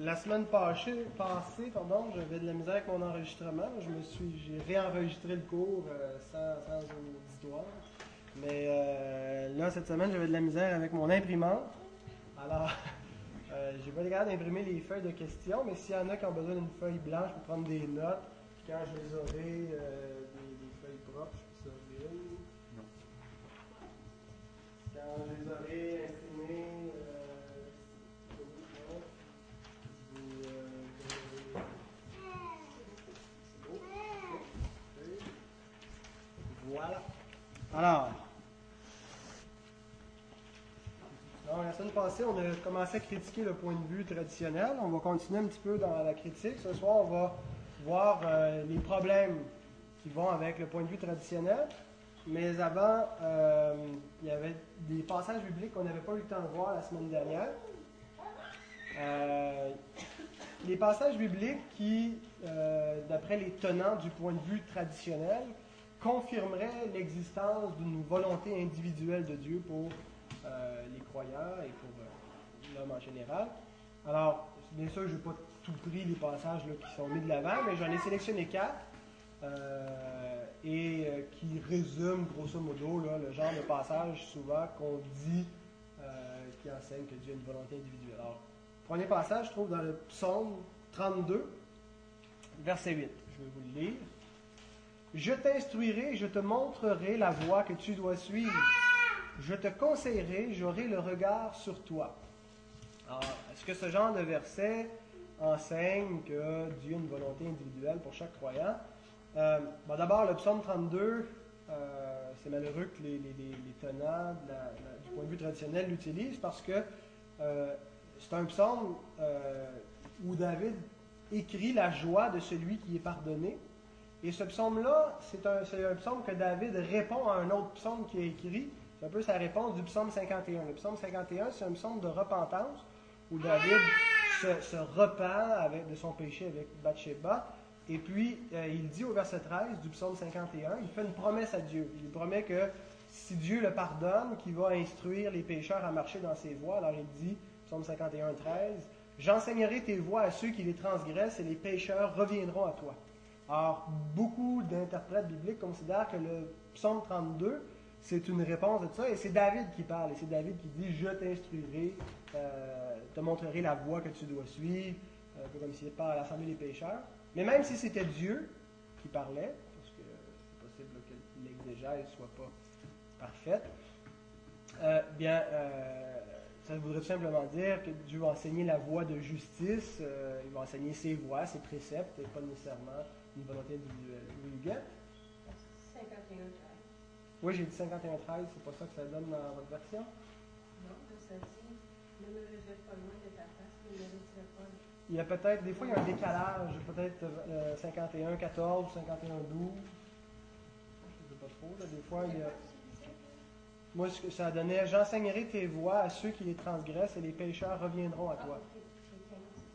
La semaine passée, j'avais de la misère avec mon enregistrement. J'ai réenregistré le cours sans auditoire. Mais là, cette semaine, j'avais de la misère avec mon imprimante. Alors, j'ai pas le droit d'imprimer les feuilles de questions, mais s'il y en a qui ont besoin d'une feuille blanche pour prendre des notes, puis quand je les aurai, des feuilles propres, je peux servir. Quand je les aurai imprimées, voilà. Alors, donc, la semaine passée, on a commencé à critiquer le point de vue traditionnel. On va continuer un petit peu dans la critique. Ce soir, on va voir les problèmes qui vont avec le point de vue traditionnel. Mais avant, il y avait des passages bibliques qu'on n'avait pas eu le temps de voir la semaine dernière. Les passages bibliques qui, d'après les tenants du point de vue traditionnel, confirmerait l'existence d'une volonté individuelle de Dieu pour les croyants et pour l'homme en général. Alors, bien sûr, je n'ai pas tout pris les passages là, qui sont mis de l'avant, mais j'en ai sélectionné 4 qui résument, grosso modo, là, le genre de passage souvent qu'on dit qui enseigne que Dieu a une volonté individuelle. Alors, premier passage, je trouve dans le psaume 32, verset 8. Je vais vous le lire. Je t'instruirai, je te montrerai la voie que tu dois suivre. Je te conseillerai, j'aurai le regard sur toi. Alors, est-ce que ce genre de verset enseigne que Dieu a une volonté individuelle pour chaque croyant? D'abord, le psaume 32, c'est malheureux que les tenants du point de vue traditionnel l'utilisent parce que c'est un psaume où David écrit la joie de celui qui est pardonné. Et ce psaume-là, c'est un psaume que David répond à un autre psaume qu'il a écrit. C'est un peu sa réponse du psaume 51. Le psaume 51, c'est un psaume de repentance où David se repent de son péché avec Bathsheba. Et puis, il dit au verset 13 du psaume 51, il fait une promesse à Dieu. Il promet que si Dieu le pardonne, qu'il va instruire les pécheurs à marcher dans ses voies. Alors, il dit, psaume 51, 13, « J'enseignerai tes voies à ceux qui les transgressent et les pécheurs reviendront à toi. » Alors, beaucoup d'interprètes bibliques considèrent que le psaume 32, c'est une réponse de ça, et c'est David qui parle, et c'est David qui dit « Je t'instruirai, te montrerai la voie que tu dois suivre », un peu comme s'il parle à l'assemblée des pécheurs. Mais même si c'était Dieu qui parlait, parce que c'est possible que l'exégèse ne soit pas parfaite, ça voudrait tout simplement dire que Dieu va enseigner la voie de justice, il va enseigner ses voies, ses préceptes, et pas nécessairement une volonté individuelle. Oui, 51-13. Oui, j'ai dit 51-13, c'est pas ça que ça donne dans votre version? Non, ça dit « Ne me rejette pas loin de ta face, ne me retire pas. » Il y a peut-être, des fois il y a un décalage, peut-être 51-14, 51-12, je sais pas trop, là, des fois il y a... Moi, ça donnait « J'enseignerai tes voies à ceux qui les transgressent et les pécheurs reviendront à toi. »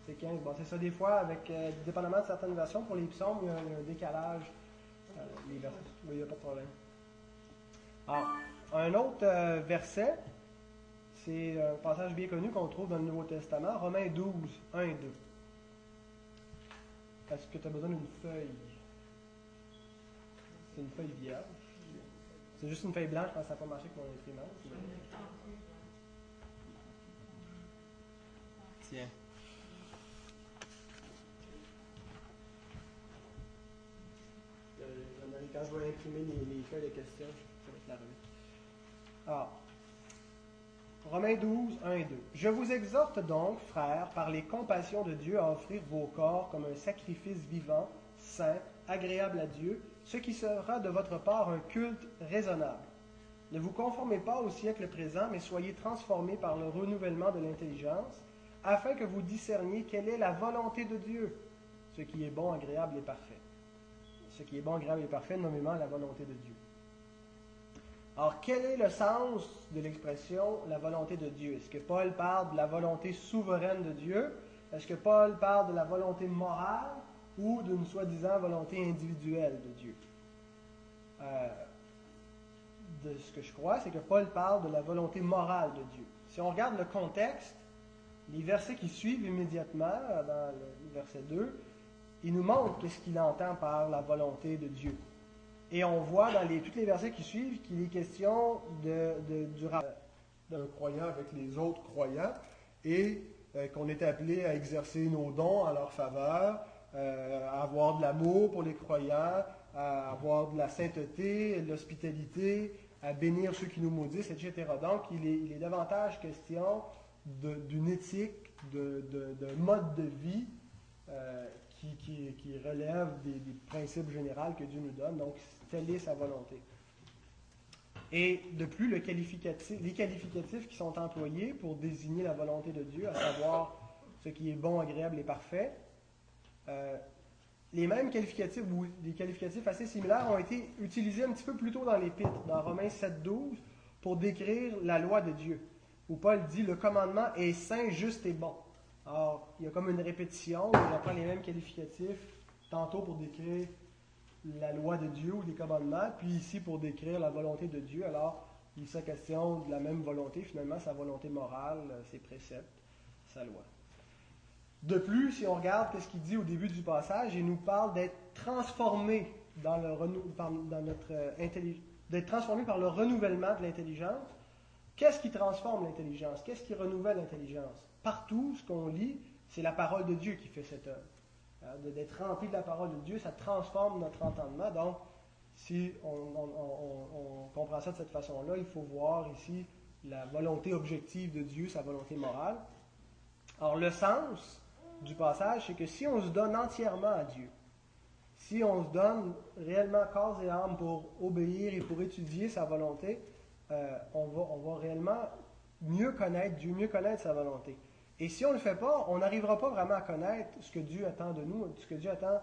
C'est 15. Bon, c'est ça, des fois, avec dépendamment de certaines versions, pour les psaumes, il y a un décalage. Les versions. Oui, il n'y a pas de problème. Alors, un autre verset, c'est un passage bien connu qu'on trouve dans le Nouveau Testament, Romains 12, 1 et 2. Est-ce que tu as besoin d'une feuille? C'est une feuille vierge. C'est juste une feuille blanche, je pense que ça n'a pas marché avec mon imprimante. Tiens. Quand je vais imprimer les feuilles de questions, ça va être la remettre. Alors, Romains 12, 1 et 2. « Je vous exhorte donc, frères, par les compassions de Dieu, à offrir vos corps comme un sacrifice vivant, saint, agréable à Dieu, ce qui sera de votre part un culte raisonnable. Ne vous conformez pas au siècle présent, mais soyez transformés par le renouvellement de l'intelligence, afin que vous discerniez quelle est la volonté de Dieu, ce qui est bon, agréable et parfait. » Ce qui est bon, agréable et parfait, nommément la volonté de Dieu. Alors, quel est le sens de l'expression « la volonté de Dieu » ? Est-ce que Paul parle de la volonté souveraine de Dieu ? Est-ce que Paul parle de la volonté morale ? Ou d'une soi-disant volonté individuelle de Dieu. De ce que je crois, c'est que Paul parle de la volonté morale de Dieu. Si on regarde le contexte, Les versets qui suivent immédiatement, dans le verset 2, il nous montre qu'est-ce qu'il entend par la volonté de Dieu. Et on voit dans tous les versets qui suivent qu'il est question du rapport d'un croyant avec les autres croyants et qu'on est appelé à exercer nos dons en leur faveur, à avoir de l'amour pour les croyants, à avoir de la sainteté, de l'hospitalité, à bénir ceux qui nous maudissent, etc. Donc, il est davantage question d'une éthique, d'un mode de vie qui relève des principes généraux que Dieu nous donne. Donc, telle est sa volonté. Et de plus, les qualificatifs qui sont employés pour désigner la volonté de Dieu, à savoir ce qui est bon, agréable et parfait, les mêmes qualificatifs ou des qualificatifs assez similaires ont été utilisés un petit peu plus tôt dans l'Épître, dans Romains 7:12, pour décrire la loi de Dieu, où Paul dit « le commandement est saint, juste et bon ». Alors, il y a comme une répétition, on reprend les mêmes qualificatifs, tantôt pour décrire la loi de Dieu ou les commandements, puis ici pour décrire la volonté de Dieu. Alors, il est question de la même volonté, finalement, sa volonté morale, ses préceptes, sa loi. De plus, si on regarde ce qu'il dit au début du passage, il nous parle d'être transformé par le renouvellement de l'intelligence. Qu'est-ce qui transforme l'intelligence? Qu'est-ce qui renouvelle l'intelligence? Partout, ce qu'on lit, c'est la parole de Dieu qui fait cette œuvre. D'être rempli de la parole de Dieu, ça transforme notre entendement. Donc, si on comprend ça de cette façon-là, il faut voir ici la volonté objective de Dieu, sa volonté morale. Alors, le sens du passage, c'est que si on se donne entièrement à Dieu, si on se donne réellement corps et âme pour obéir et pour étudier sa volonté, on va réellement mieux connaître Dieu, mieux connaître sa volonté. Et si on ne le fait pas, on n'arrivera pas vraiment à connaître ce que Dieu attend de nous, ce que Dieu attend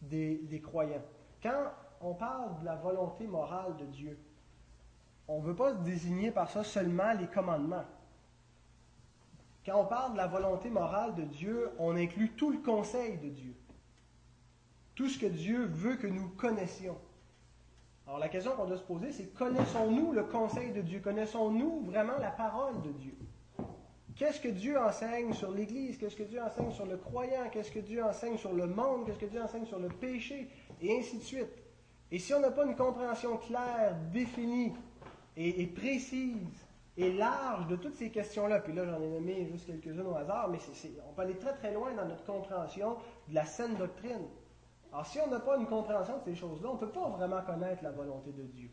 des croyants. Quand on parle de la volonté morale de Dieu, on ne veut pas se désigner par ça seulement les commandements. Quand on parle de la volonté morale de Dieu, on inclut tout le conseil de Dieu. Tout ce que Dieu veut que nous connaissions. Alors la question qu'on doit se poser, c'est connaissons-nous le conseil de Dieu? Connaissons-nous vraiment la parole de Dieu? Qu'est-ce que Dieu enseigne sur l'Église? Qu'est-ce que Dieu enseigne sur le croyant? Qu'est-ce que Dieu enseigne sur le monde? Qu'est-ce que Dieu enseigne sur le péché? Et ainsi de suite. Et si on n'a pas une compréhension claire, définie et précise, et large de toutes ces questions-là, puis là j'en ai nommé juste quelques-unes au hasard, mais on peut aller très très loin dans notre compréhension de la saine doctrine. Alors si on n'a pas une compréhension de ces choses-là, on ne peut pas vraiment connaître la volonté de Dieu.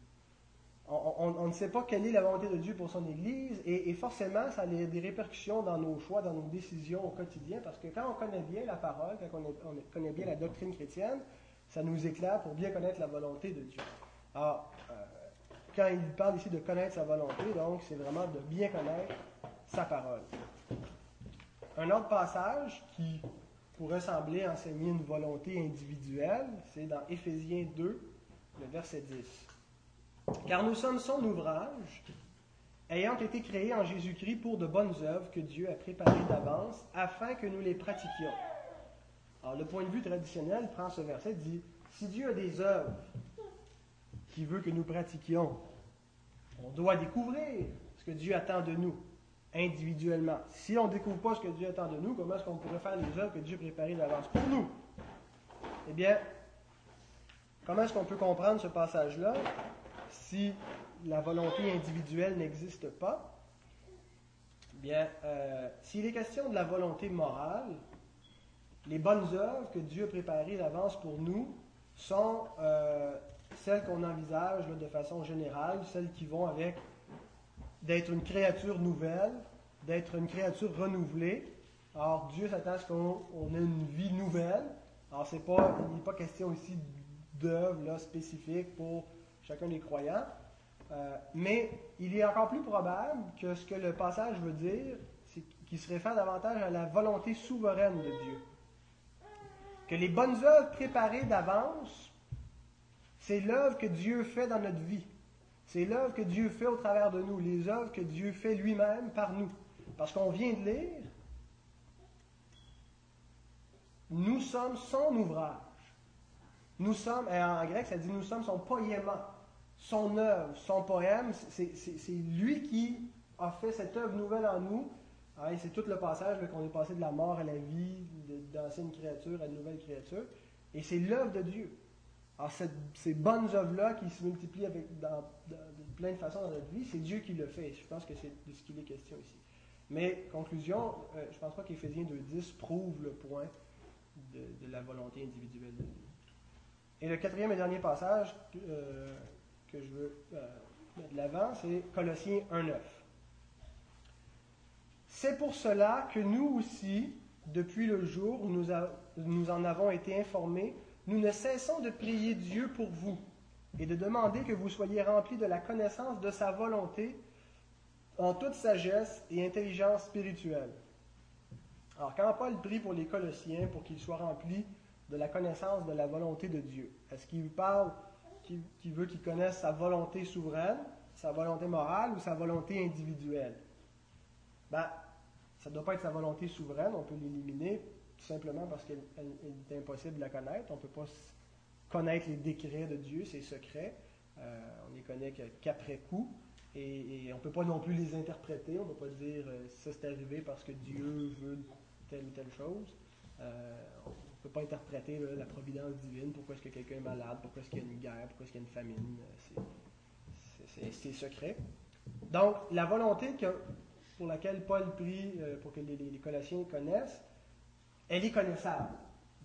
On ne sait pas quelle est la volonté de Dieu pour son Église, et forcément ça a des répercussions dans nos choix, dans nos décisions au quotidien, parce que quand on connaît bien la parole, quand on connaît bien la doctrine chrétienne, ça nous éclaire pour bien connaître la volonté de Dieu. Alors, quand il parle ici de connaître sa volonté, donc c'est vraiment de bien connaître sa parole. Un autre passage qui pourrait sembler enseigner une volonté individuelle, c'est dans Éphésiens 2, le verset 10. « Car nous sommes son ouvrage, ayant été créés en Jésus-Christ pour de bonnes œuvres que Dieu a préparées d'avance, afin que nous les pratiquions. » Alors le point de vue traditionnel prend ce verset et dit « Si Dieu a des œuvres, qui veut que nous pratiquions. On doit découvrir ce que Dieu attend de nous, individuellement. Si on ne découvre pas ce que Dieu attend de nous, comment est-ce qu'on pourrait faire les œuvres que Dieu a préparées d'avance pour nous? Eh bien, comment est-ce qu'on peut comprendre ce passage-là si la volonté individuelle n'existe pas? Eh bien, s'il est question de la volonté morale, les bonnes œuvres que Dieu a préparées d'avance pour nous sont... celles qu'on envisage de façon générale, celles qui vont avec d'être une créature nouvelle, d'être une créature renouvelée. Alors, Dieu s'attend à ce qu'on ait une vie nouvelle. Alors, il n'est pas question ici d'œuvres spécifiques pour chacun des croyants. Mais il est encore plus probable que ce que le passage veut dire, c'est qu'il se réfère davantage à la volonté souveraine de Dieu. Que les bonnes œuvres préparées d'avance, c'est l'œuvre que Dieu fait dans notre vie. C'est l'œuvre que Dieu fait au travers de nous, les œuvres que Dieu fait lui-même par nous. Parce qu'on vient de lire, nous sommes son ouvrage. Nous sommes, en grec, ça dit nous sommes son poiema, son œuvre, son poème. C'est lui qui a fait cette œuvre nouvelle en nous Hein, c'est tout le passage qu'on est passé de la mort à la vie, d'ancienne créature à de nouvelle créature. Et c'est l'œuvre de Dieu. Alors, ces bonnes œuvres-là qui se multiplient de plein de façons dans notre vie, c'est Dieu qui le fait. Je pense que c'est de ce qu'il est question ici. Mais, conclusion, je ne pense pas qu'Éphésiens 2.10 prouve le point de la volonté individuelle de Dieu. Et le quatrième et dernier passage que je veux mettre de l'avant, c'est Colossiens 1.9. C'est pour cela que nous aussi, depuis le jour où nous en avons été informés, nous ne cessons de prier Dieu pour vous et de demander que vous soyez remplis de la connaissance de sa volonté en toute sagesse et intelligence spirituelle. Alors, quand Paul prie pour les Colossiens, pour qu'ils soient remplis de la connaissance de la volonté de Dieu, est-ce qu'il parle qu'il veut qu'ils connaissent sa volonté souveraine, sa volonté morale ou sa volonté individuelle? Ben, ça ne doit pas être sa volonté souveraine, on peut l'éliminer tout simplement parce qu'elle est impossible de la connaître. On ne peut pas connaître les décrets de Dieu, ses secrets. On ne les connaît qu'après coup. Et on ne peut pas non plus les interpréter. On ne peut pas dire ça c'est arrivé parce que Dieu veut telle ou telle chose. On ne peut pas interpréter la providence divine. Pourquoi est-ce que quelqu'un est malade? Pourquoi est-ce qu'il y a une guerre? Pourquoi est-ce qu'il y a une famine? C'est secret. Donc, la volonté pour laquelle Paul prie pour que les Colossiens connaissent, elle est connaissable.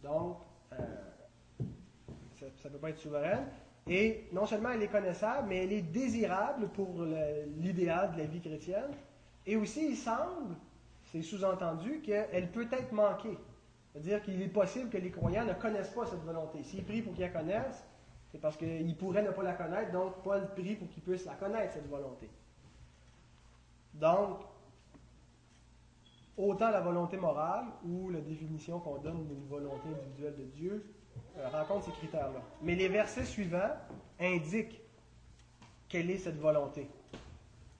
Donc, ça ne peut pas être souverain. Et non seulement elle est connaissable, mais elle est désirable pour l'idéal de la vie chrétienne. Et aussi, il semble, c'est sous-entendu, qu'elle peut être manquée. C'est-à-dire qu'il est possible que les croyants ne connaissent pas cette volonté. S'ils prient pour qu'ils la connaissent, c'est parce qu'ils pourraient ne pas la connaître. Donc, Paul prie pour qu'ils puissent la connaître, cette volonté. Donc, autant la volonté morale ou la définition qu'on donne d'une volonté individuelle de Dieu rencontre ces critères-là. Mais les versets suivants indiquent quelle est cette volonté.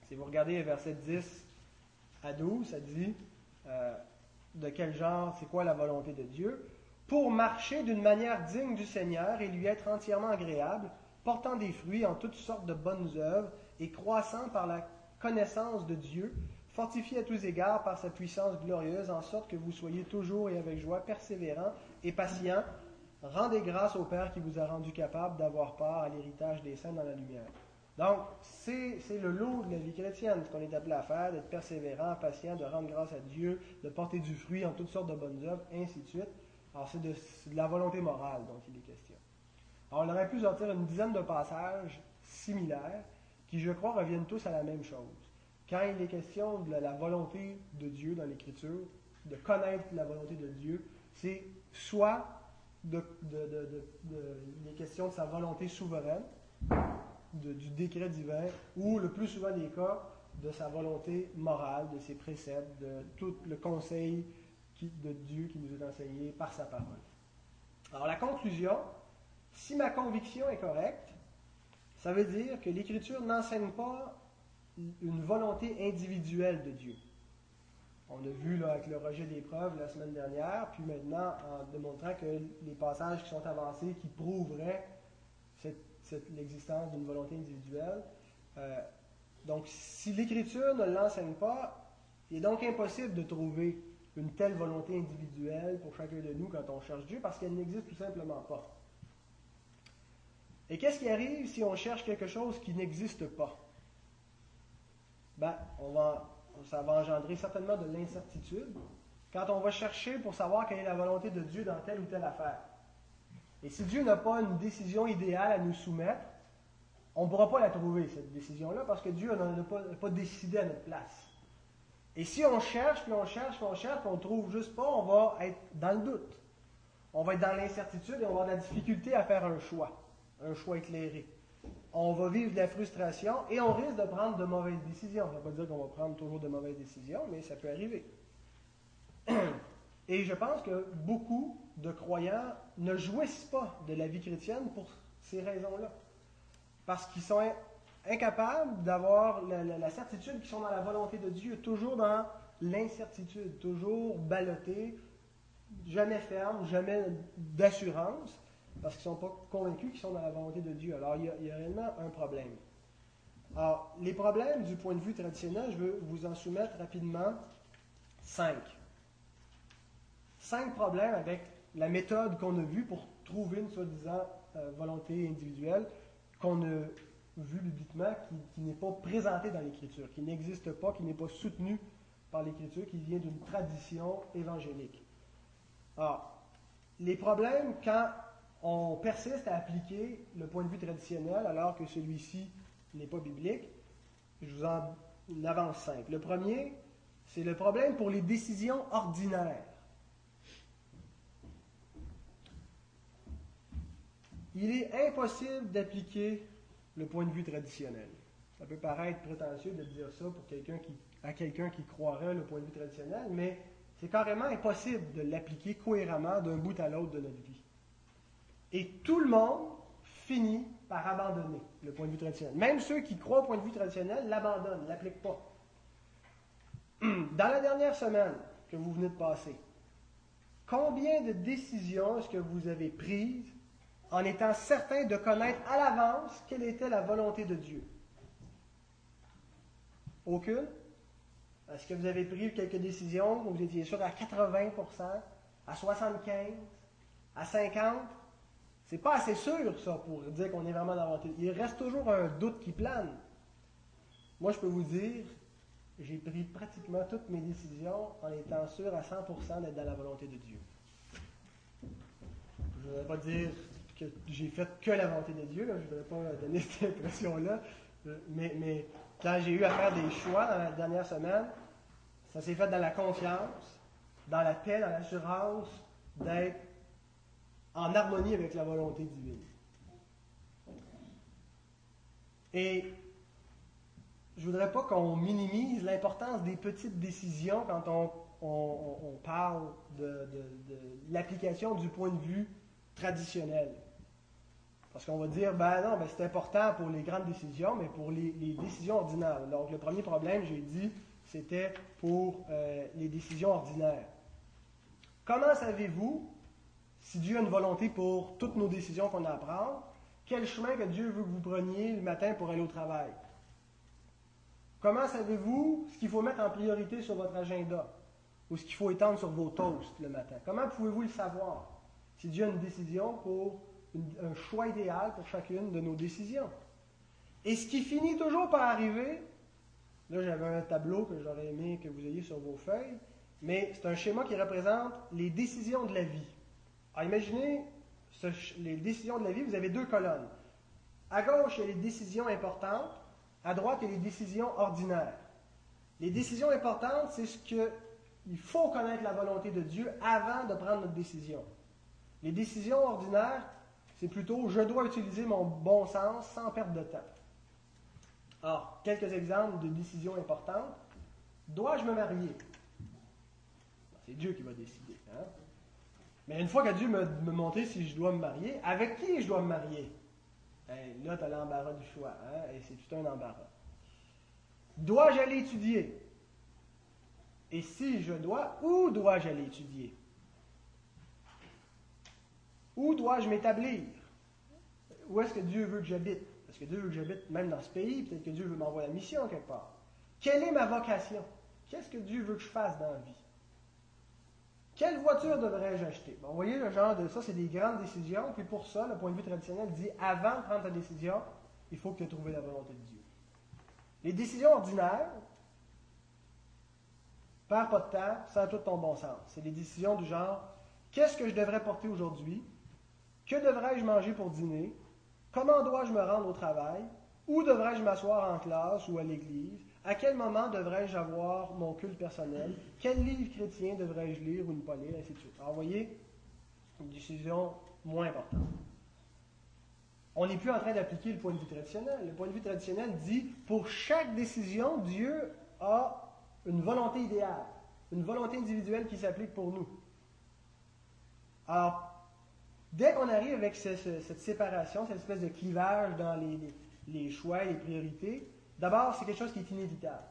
Si vous regardez les versets 10 à 12, ça dit de quel genre, c'est quoi la volonté de Dieu. Pour marcher d'une manière digne du Seigneur et lui être entièrement agréable, portant des fruits en toutes sortes de bonnes œuvres et croissant par la connaissance de Dieu, fortifié à tous égards par sa puissance glorieuse, en sorte que vous soyez toujours et avec joie persévérants et patients. Rendez grâce au Père qui vous a rendu capable d'avoir part à l'héritage des saints dans la lumière. Donc, c'est le lot de la vie chrétienne, ce qu'on est appelé à faire, d'être persévérant, patient, de rendre grâce à Dieu, de porter du fruit en toutes sortes de bonnes œuvres, ainsi de suite. Alors, c'est de la volonté morale dont il est question. Alors, on aurait pu sortir une dizaine de passages similaires qui, je crois, reviennent tous à la même chose. Quand il est question de la volonté de Dieu dans l'Écriture, de connaître la volonté de Dieu, c'est soit les questions de sa volonté souveraine, du décret divin, ou le plus souvent des cas, de sa volonté morale, de ses préceptes, de tout le conseil de Dieu qui nous est enseigné par sa parole. Alors la conclusion, si ma conviction est correcte, ça veut dire que l'Écriture n'enseigne pas une volonté individuelle de Dieu. On a vu là, avec le rejet des preuves la semaine dernière, puis maintenant en démontrant que les passages qui sont avancés, qui prouveraient l'existence d'une volonté individuelle. Donc, si l'Écriture ne l'enseigne pas, il est donc impossible de trouver une telle volonté individuelle pour chacun de nous quand on cherche Dieu, parce qu'elle n'existe tout simplement pas. Et qu'est-ce qui arrive si on cherche quelque chose qui n'existe pas? Ben, ça va engendrer certainement de l'incertitude quand on va chercher pour savoir quelle est la volonté de Dieu dans telle ou telle affaire. Et si Dieu n'a pas une décision idéale à nous soumettre, on ne pourra pas la trouver, cette décision-là, parce que Dieu n'a pas décidé à notre place. Et si on cherche, puis on cherche, puis on cherche, puis on ne trouve juste pas, on va être dans le doute. On va être dans l'incertitude et on va avoir de la difficulté à faire un choix éclairé. On va vivre de la frustration et on risque de prendre de mauvaises décisions. Ça ne veut pas dire qu'on va prendre toujours de mauvaises décisions, mais ça peut arriver. Et je pense que beaucoup de croyants ne jouissent pas de la vie chrétienne pour ces raisons-là. Parce qu'ils sont incapables d'avoir la certitude qu'ils sont dans la volonté de Dieu, toujours dans l'incertitude, toujours ballottés, jamais fermes, jamais d'assurance. Parce qu'ils ne sont pas convaincus qu'ils sont dans la volonté de Dieu. Alors, il y a réellement un problème. Alors, les problèmes du point de vue traditionnel, je veux vous en soumettre rapidement 5 problèmes avec la méthode qu'on a vue pour trouver une soi-disant volonté individuelle qu'on a vue bibliquement, qui n'est pas présentée dans l'Écriture, qui n'existe pas, qui n'est pas soutenue par l'Écriture, qui vient d'une tradition évangélique. Alors, les problèmes, quand on persiste à appliquer le point de vue traditionnel alors que celui-ci n'est pas biblique, je vous en avance 5. Le premier, c'est le problème pour les décisions ordinaires. Il est impossible d'appliquer le point de vue traditionnel. Ça peut paraître prétentieux de dire ça pour quelqu'un qui croirait le point de vue traditionnel, mais c'est carrément impossible de l'appliquer cohéremment d'un bout à l'autre de notre vie. Et tout le monde finit par abandonner le point de vue traditionnel. Même ceux qui croient au point de vue traditionnel l'abandonnent, ne l'appliquent pas. Dans la dernière semaine que vous venez de passer, combien de décisions est-ce que vous avez prises en étant certain de connaître à l'avance quelle était la volonté de Dieu? Aucune? Est-ce que vous avez pris quelques décisions où vous étiez sûr à 80%, à 75%, à 50%? C'est pas assez sûr, ça, pour dire qu'on est vraiment dans la volonté. Il reste toujours un doute qui plane. Moi, je peux vous dire, j'ai pris pratiquement toutes mes décisions en étant sûr à 100% d'être dans la volonté de Dieu. Je ne voudrais pas dire que j'ai fait que la volonté de Dieu, là. Je ne voudrais pas donner cette impression-là, mais quand j'ai eu à faire des choix dans la dernière semaine, ça s'est fait dans la confiance, dans la paix, dans l'assurance d'être en harmonie avec la volonté divine. Et je ne voudrais pas qu'on minimise l'importance des petites décisions quand on parle de l'application du point de vue traditionnel. Parce qu'on va dire, c'est important pour les grandes décisions, mais pour les décisions ordinaires. Donc, le premier problème, j'ai dit, c'était pour les décisions ordinaires. Comment savez-vous si Dieu a une volonté pour toutes nos décisions qu'on a à prendre? Quel chemin que Dieu veut que vous preniez le matin pour aller au travail? Comment savez-vous ce qu'il faut mettre en priorité sur votre agenda ou ce qu'il faut étendre sur vos toasts le matin? Comment pouvez-vous le savoir si Dieu a une décision pour un choix idéal pour chacune de nos décisions? Et ce qui finit toujours par arriver, là j'avais un tableau que j'aurais aimé que vous ayez sur vos feuilles, mais c'est un schéma qui représente les décisions de la vie. Alors imaginez les décisions de la vie, vous avez deux colonnes. À gauche, il y a les décisions importantes. À droite, il y a les décisions ordinaires. Les décisions importantes, c'est ce qu'il faut connaître la volonté de Dieu avant de prendre notre décision. Les décisions ordinaires, c'est plutôt « je dois utiliser mon bon sens sans perdre de temps ». Alors, quelques exemples de décisions importantes. Dois-je me marier? C'est Dieu qui va décider. Hein? Mais une fois que Dieu me montre si je dois me marier, avec qui je dois me marier? Là, tu as l'embarras du choix. Hein? Et c'est tout un embarras. Dois-je aller étudier? Et si je dois, où dois-je aller étudier? Où dois-je m'établir? Où est-ce que Dieu veut que j'habite? Est-ce que Dieu veut que j'habite même dans ce pays? Peut-être que Dieu veut m'envoyer la mission quelque part. Quelle est ma vocation? Qu'est-ce que Dieu veut que je fasse dans la vie? Quelle voiture devrais-je acheter? Bon, vous voyez, le genre de ça, c'est des grandes décisions. Puis pour ça, le point de vue traditionnel dit, avant de prendre ta décision, il faut que tu aies trouvé la volonté de Dieu. Les décisions ordinaires, perds pas de temps, sers tout ton bon sens. C'est des décisions du genre, qu'est-ce que je devrais porter aujourd'hui? Que devrais-je manger pour dîner? Comment dois-je me rendre au travail? Où devrais-je m'asseoir en classe ou à l'église? À quel moment devrais-je avoir mon culte personnel? Quel livre chrétien devrais-je lire ou ne pas lire? Et ainsi de suite. Alors, vous voyez, une décision moins importante. On n'est plus en train d'appliquer le point de vue traditionnel. Le point de vue traditionnel dit, pour chaque décision, Dieu a une volonté idéale, une volonté individuelle qui s'applique pour nous. Alors, dès qu'on arrive avec cette séparation, cette espèce de clivage dans les choix et les priorités, d'abord, c'est quelque chose qui est inévitable.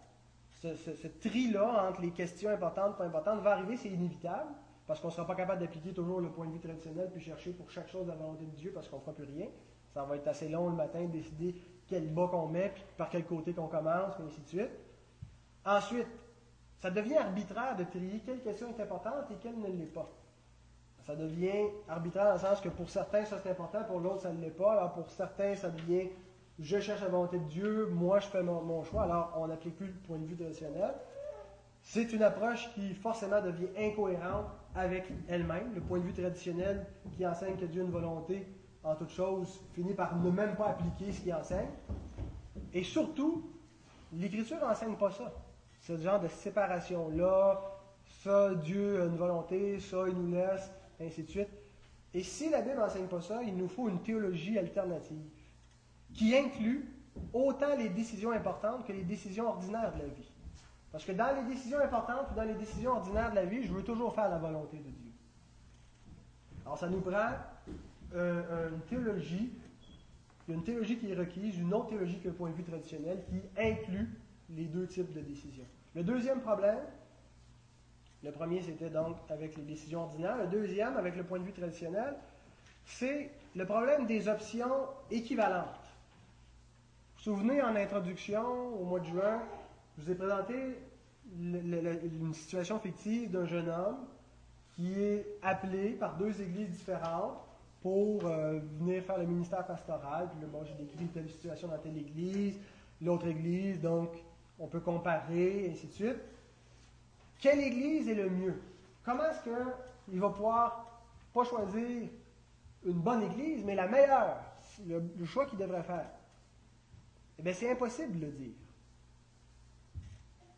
Ce tri-là entre les questions importantes, pas importantes, va arriver, c'est inévitable, parce qu'on ne sera pas capable d'appliquer toujours le point de vue traditionnel puis chercher pour chaque chose la volonté de Dieu parce qu'on ne fera plus rien. Ça va être assez long le matin de décider quel bas qu'on met, puis par quel côté qu'on commence, puis ainsi de suite. Ensuite, Ça devient arbitraire de trier quelle question est importante et quelle ne l'est pas. Ça devient arbitraire dans le sens que pour certains, ça c'est important, pour l'autre, ça ne l'est pas. Alors pour certains, ça devient « je cherche la volonté de Dieu, moi je fais mon choix », alors on n'applique plus le point de vue traditionnel. C'est une approche qui forcément devient incohérente avec elle-même. Le point de vue traditionnel qui enseigne que Dieu a une volonté en toute chose finit par ne même pas appliquer ce qu'il enseigne. Et surtout, l'Écriture n'enseigne pas ça. Ce genre de séparation-là, ça Dieu a une volonté, ça il nous laisse, et ainsi de suite. Et si la Bible n'enseigne pas ça, il nous faut une théologie alternative qui inclut autant les décisions importantes que les décisions ordinaires de la vie. Parce que dans les décisions importantes ou dans les décisions ordinaires de la vie, je veux toujours faire la volonté de Dieu. Alors ça nous prend une théologie qui est requise, une autre théologie que le point de vue traditionnel, qui inclut les deux types de décisions. Le deuxième problème, le premier c'était donc avec les décisions ordinaires, le deuxième avec le point de vue traditionnel, c'est le problème des options équivalentes. Vous vous souvenez, en introduction, au mois de juin, je vous ai présenté une situation fictive d'un jeune homme qui est appelé par deux églises différentes pour venir faire le ministère pastoral. Puis moi, j'ai décrit telle situation dans telle église, l'autre église, donc on peut comparer, et ainsi de suite. Quelle église est le mieux? Comment est-ce qu'il va pouvoir pas choisir une bonne église, mais la meilleure, le choix qu'il devrait faire? Eh bien, c'est impossible de le dire.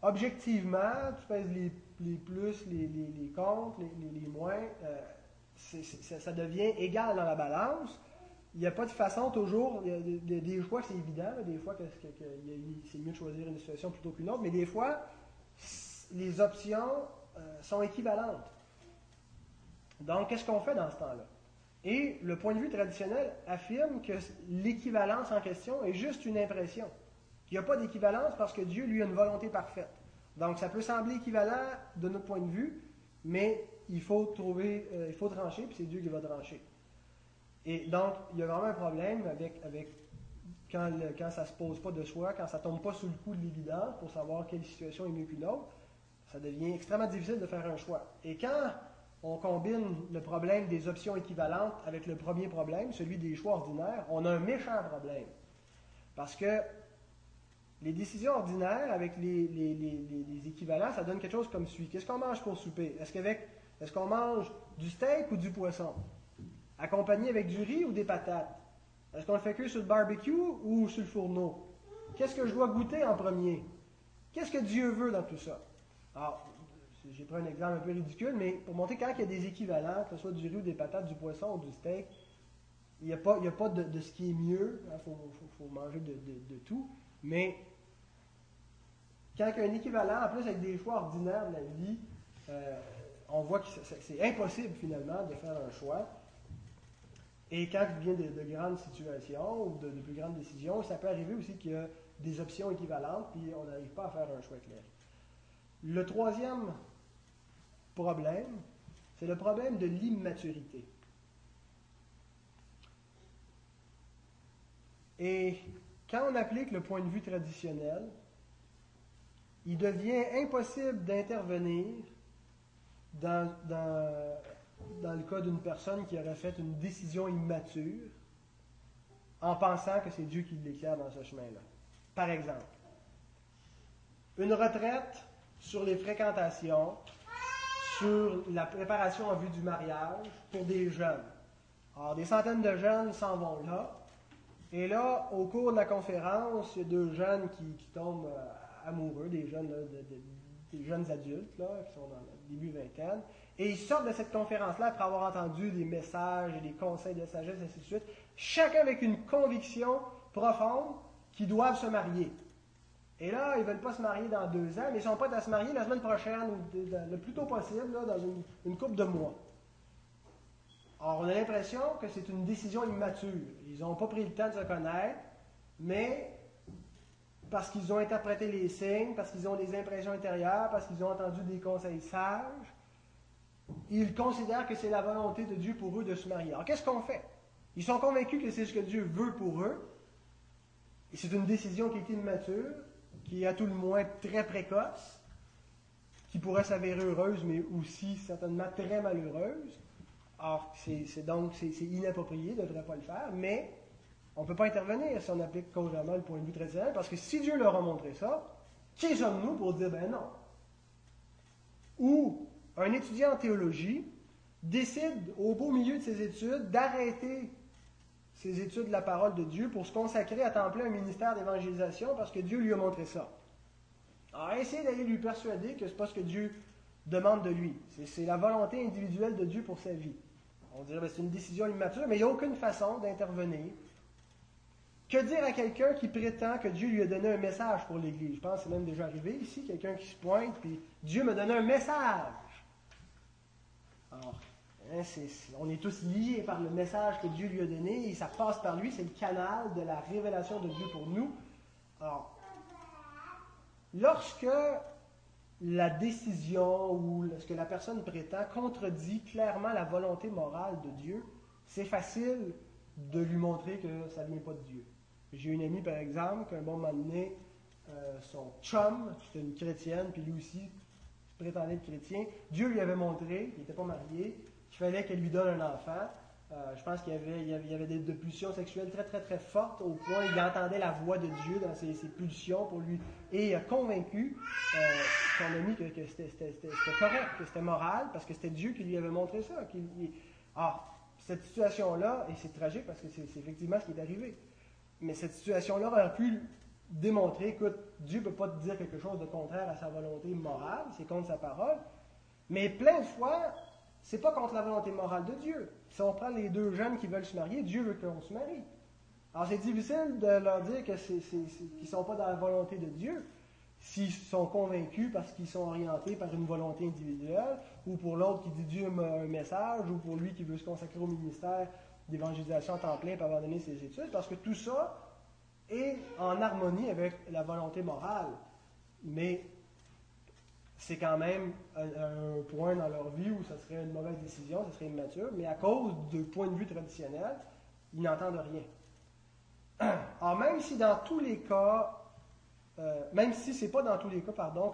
Objectivement, tu pèses les plus, les contre, les moins, ça devient égal dans la balance. Il n'y a pas de façon toujours, il y a des fois c'est évident, là, des fois que c'est mieux de choisir une situation plutôt qu'une autre, mais des fois, les options sont équivalentes. Donc, qu'est-ce qu'on fait dans ce temps-là? Et le point de vue traditionnel affirme que l'équivalence en question est juste une impression. Il n'y a pas d'équivalence parce que Dieu, lui, a une volonté parfaite. Donc, ça peut sembler équivalent de notre point de vue, mais il faut trancher, puis c'est Dieu qui va trancher. Et donc, il y a vraiment un problème avec quand ça ne se pose pas de soi, quand ça ne tombe pas sous le coup de l'évidence pour savoir quelle situation est mieux qu'une autre, ça devient extrêmement difficile de faire un choix. Et quand on combine le problème des options équivalentes avec le premier problème, celui des choix ordinaires, on a un méchant problème. Parce que les décisions ordinaires avec les équivalents, ça donne quelque chose comme suit. Qu'est-ce qu'on mange pour souper? Est-ce qu'on mange du steak ou du poisson? Accompagné avec du riz ou des patates? Est-ce qu'on le fait cuire sur le barbecue ou sur le fourneau? Qu'est-ce que je dois goûter en premier? Qu'est-ce que Dieu veut dans tout ça? Alors, j'ai pris un exemple un peu ridicule, mais pour montrer quand il y a des équivalents, que ce soit du riz ou des patates, du poisson ou du steak, il n'y a pas de ce qui est mieux. Il faut manger de tout. Mais quand il y a un équivalent, en plus avec des choix ordinaires de la vie, on voit que c'est impossible finalement de faire un choix. Et quand il vient de grandes situations ou de plus grandes décisions, ça peut arriver aussi qu'il y a des options équivalentes puis on n'arrive pas à faire un choix clair. Le troisième problème, c'est le problème de l'immaturité. Et quand on applique le point de vue traditionnel, il devient impossible d'intervenir dans le cas d'une personne qui aurait fait une décision immature en pensant que c'est Dieu qui l'éclaire dans ce chemin-là. Par exemple, une retraite sur les fréquentations, sur la préparation en vue du mariage pour des jeunes. Alors, des centaines de jeunes s'en vont là, et là, au cours de la conférence, il y a deux jeunes qui tombent amoureux, des jeunes adultes, là, qui sont dans le début vingtaine, et ils sortent de cette conférence-là après avoir entendu des messages et des conseils de sagesse, et ainsi de suite, chacun avec une conviction profonde qu'ils doivent se marier. Et là, ils ne veulent pas se marier dans 2 ans, mais ils sont prêts à se marier la semaine prochaine, ou le plus tôt possible, là, dans une couple de mois. Alors, on a l'impression que c'est une décision immature. Ils n'ont pas pris le temps de se connaître, mais parce qu'ils ont interprété les signes, parce qu'ils ont des impressions intérieures, parce qu'ils ont entendu des conseils sages, ils considèrent que c'est la volonté de Dieu pour eux de se marier. Alors, qu'est-ce qu'on fait? Ils sont convaincus que c'est ce que Dieu veut pour eux, et c'est une décision qui est immature, qui est à tout le moins très précoce, qui pourrait s'avérer heureuse, mais aussi certainement très malheureuse. Or, c'est inapproprié, on ne devrait pas le faire, mais on ne peut pas intervenir si on applique contrairement le point de vue traditionnel, parce que si Dieu leur a montré ça, qui sommes-nous pour dire « ben non » Ou un étudiant en théologie décide, au beau milieu de ses études, d'arrêter ses études de la parole de Dieu pour se consacrer à temps plein à un ministère d'évangélisation parce que Dieu lui a montré ça. Alors, essayez d'aller lui persuader que ce n'est pas ce que Dieu demande de lui. C'est la volonté individuelle de Dieu pour sa vie. On dirait que c'est une décision immature, mais il n'y a aucune façon d'intervenir. Que dire à quelqu'un qui prétend que Dieu lui a donné un message pour l'Église? Je pense que c'est même déjà arrivé ici, quelqu'un qui se pointe, puis Dieu m'a donné un message. Alors, hein, on est tous liés par le message que Dieu lui a donné, et ça passe par lui, c'est le canal de la révélation de Dieu pour nous. Alors, lorsque la décision ou ce que la personne prétend contredit clairement la volonté morale de Dieu, c'est facile de lui montrer que ça ne vient pas de Dieu. J'ai une amie, par exemple, qu'un bon moment donné, son chum, qui était une chrétienne, puis lui aussi, il prétendait être chrétien, Dieu lui avait montré, il n'était pas marié, qu'il fallait qu'elle lui donne un enfant. Je pense qu'il y avait des pulsions sexuelles très, très, très fortes, au point où il entendait la voix de Dieu dans ses pulsions pour lui. Et il a convaincu son ami que c'était correct, que c'était moral, parce que c'était Dieu qui lui avait montré ça. Cette situation-là, et c'est tragique parce que c'est effectivement ce qui est arrivé, mais cette situation-là aurait pu démontrer, écoute, Dieu ne peut pas te dire quelque chose de contraire à sa volonté morale, c'est contre sa parole, mais plein de fois, c'est pas contre la volonté morale de Dieu. Si on prend les deux jeunes qui veulent se marier, Dieu veut qu'on se marie. Alors c'est difficile de leur dire que qu'ils ne sont pas dans la volonté de Dieu, s'ils sont convaincus parce qu'ils sont orientés par une volonté individuelle, ou pour l'autre qui dit Dieu m'a un message, ou pour lui qui veut se consacrer au ministère d'évangélisation à temps plein et abandonner ses études, parce que tout ça est en harmonie avec la volonté morale. Mais c'est quand même un point dans leur vie où ça serait une mauvaise décision, ça serait immature, mais à cause du point de vue traditionnel, ils n'entendent rien. Alors même si dans tous les cas, que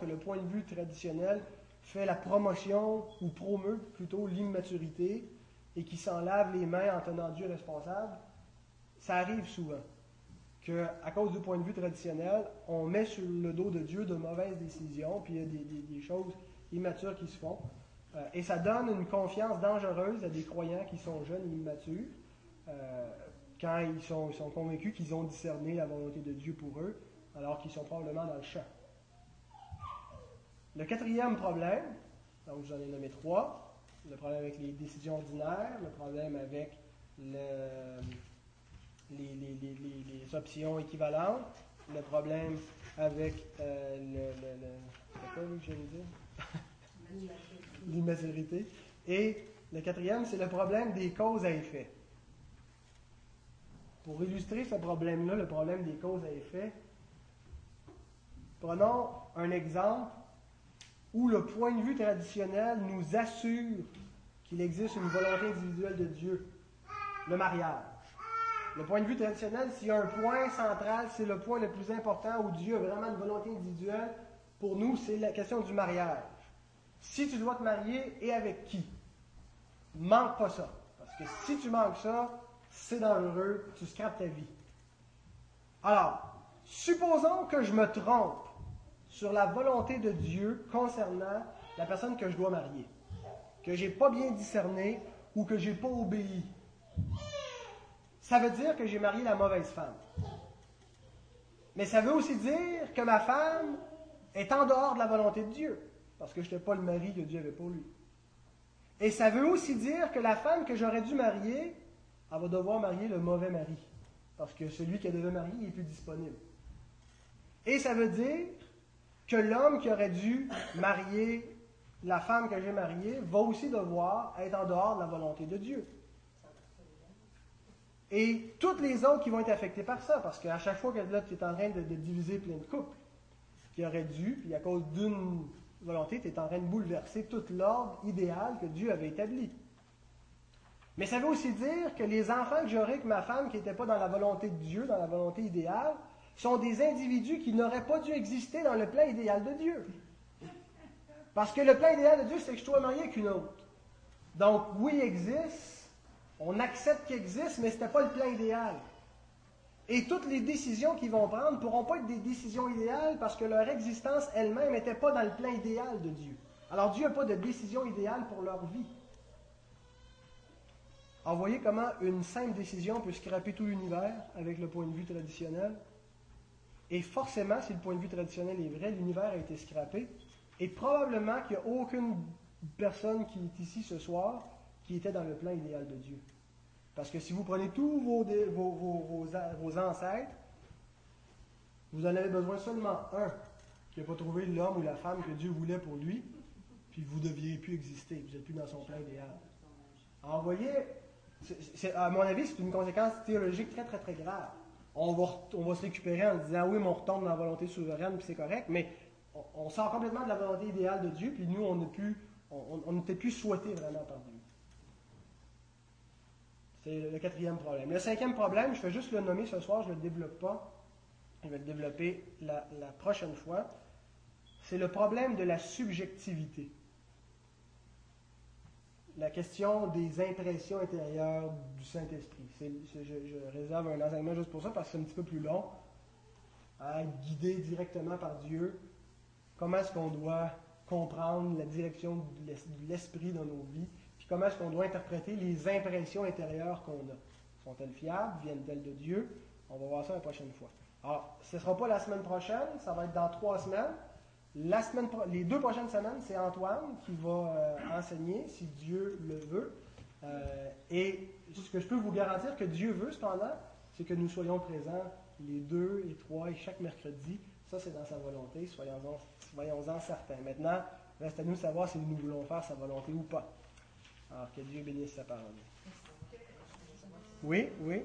le point de vue traditionnel fait la promotion ou promeut plutôt l'immaturité et qui s'en lave les mains en tenant Dieu responsable, ça arrive souvent qu'à cause du point de vue traditionnel, on met sur le dos de Dieu de mauvaises décisions, puis il y a des choses immatures qui se font. Et ça donne une confiance dangereuse à des croyants qui sont jeunes et immatures quand ils sont convaincus qu'ils ont discerné la volonté de Dieu pour eux, alors qu'ils sont probablement dans le champ. Le quatrième problème, donc j'en ai nommé trois, le problème avec les décisions ordinaires, le problème avec les options équivalentes, le problème avec l'immaturité, et le quatrième, c'est le problème des causes à effet. Pour illustrer ce problème-là, le problème des causes à effet, prenons un exemple où le point de vue traditionnel nous assure qu'il existe une volonté individuelle de Dieu, le mariage. Le point de vue traditionnel, s'il y a un point central, c'est le point le plus important où Dieu a vraiment une volonté individuelle, pour nous, c'est la question du mariage. Si tu dois te marier, et avec qui? Manque pas ça. Parce que si tu manques ça, c'est dangereux, tu scrapes ta vie. Alors, supposons que je me trompe sur la volonté de Dieu concernant la personne que je dois marier, que je n'ai pas bien discerné ou que je n'ai pas obéi. Ça veut dire que j'ai marié la mauvaise femme. Mais ça veut aussi dire que ma femme est en dehors de la volonté de Dieu, parce que je n'étais pas le mari que Dieu avait pour lui. Et ça veut aussi dire que la femme que j'aurais dû marier, elle va devoir marier le mauvais mari, parce que celui qu'elle devait marier n'est plus disponible. Et ça veut dire que l'homme qui aurait dû marier la femme que j'ai mariée va aussi devoir être en dehors de la volonté de Dieu. Et toutes les autres qui vont être affectées par ça, parce qu'à chaque fois que là, tu es en train de diviser plein de couples qui auraient dû, puis à cause d'une volonté, tu es en train de bouleverser tout l'ordre idéal que Dieu avait établi. Mais ça veut aussi dire que les enfants que j'aurais avec ma femme, qui n'étaient pas dans la volonté de Dieu, dans la volonté idéale, sont des individus qui n'auraient pas dû exister dans le plan idéal de Dieu. Parce que le plan idéal de Dieu, c'est que je sois marié avec une autre. Donc, oui, il existe. On accepte qu'il existe, mais ce n'était pas le plan idéal. Et toutes les décisions qu'ils vont prendre ne pourront pas être des décisions idéales parce que leur existence elle-même n'était pas dans le plan idéal de Dieu. Alors, Dieu n'a pas de décision idéale pour leur vie. Alors, vous voyez comment une simple décision peut scraper tout l'univers avec le point de vue traditionnel. Et forcément, si le point de vue traditionnel est vrai, l'univers a été scrappé. Et probablement qu'il n'y a aucune personne qui est ici ce soir qui était dans le plan idéal de Dieu. Parce que si vous prenez tous vos ancêtres, vous en avez besoin seulement un qui n'a pas trouvé l'homme ou la femme que Dieu voulait pour lui, puis vous ne deviez plus exister, vous n'êtes plus dans son plan idéal. Alors vous voyez, à mon avis, c'est une conséquence théologique très très très grave. On va se récupérer en disant « oui, mais on retombe dans la volonté souveraine, puis c'est correct », mais on sort complètement de la volonté idéale de Dieu, puis nous, on n'était plus souhaité vraiment par Dieu. C'est le quatrième problème. Le cinquième problème, je vais juste le nommer ce soir, je ne le développe pas. Je vais le développer la prochaine fois. C'est le problème de la subjectivité. La question des impressions intérieures du Saint-Esprit. Je réserve un enseignement juste pour ça, parce que c'est un petit peu plus long. À être guidé directement par Dieu. Comment est-ce qu'on doit comprendre la direction de l'esprit dans nos vies? Puis comment est-ce qu'on doit interpréter les impressions intérieures qu'on a? Sont-elles fiables? Viennent-elles de Dieu? On va voir ça la prochaine fois. Alors, ce ne sera pas la semaine prochaine, ça va être dans 3 semaines. Les 2 prochaines semaines, c'est Antoine qui va enseigner, si Dieu le veut. Et ce que je peux vous garantir que Dieu veut, cependant, c'est que nous soyons présents les 2 et 3 et chaque mercredi. Ça, c'est dans sa volonté, soyons-en certains. Maintenant, reste à nous de savoir si nous voulons faire sa volonté ou pas. Alors, que Dieu bénisse sa parole. Oui, oui.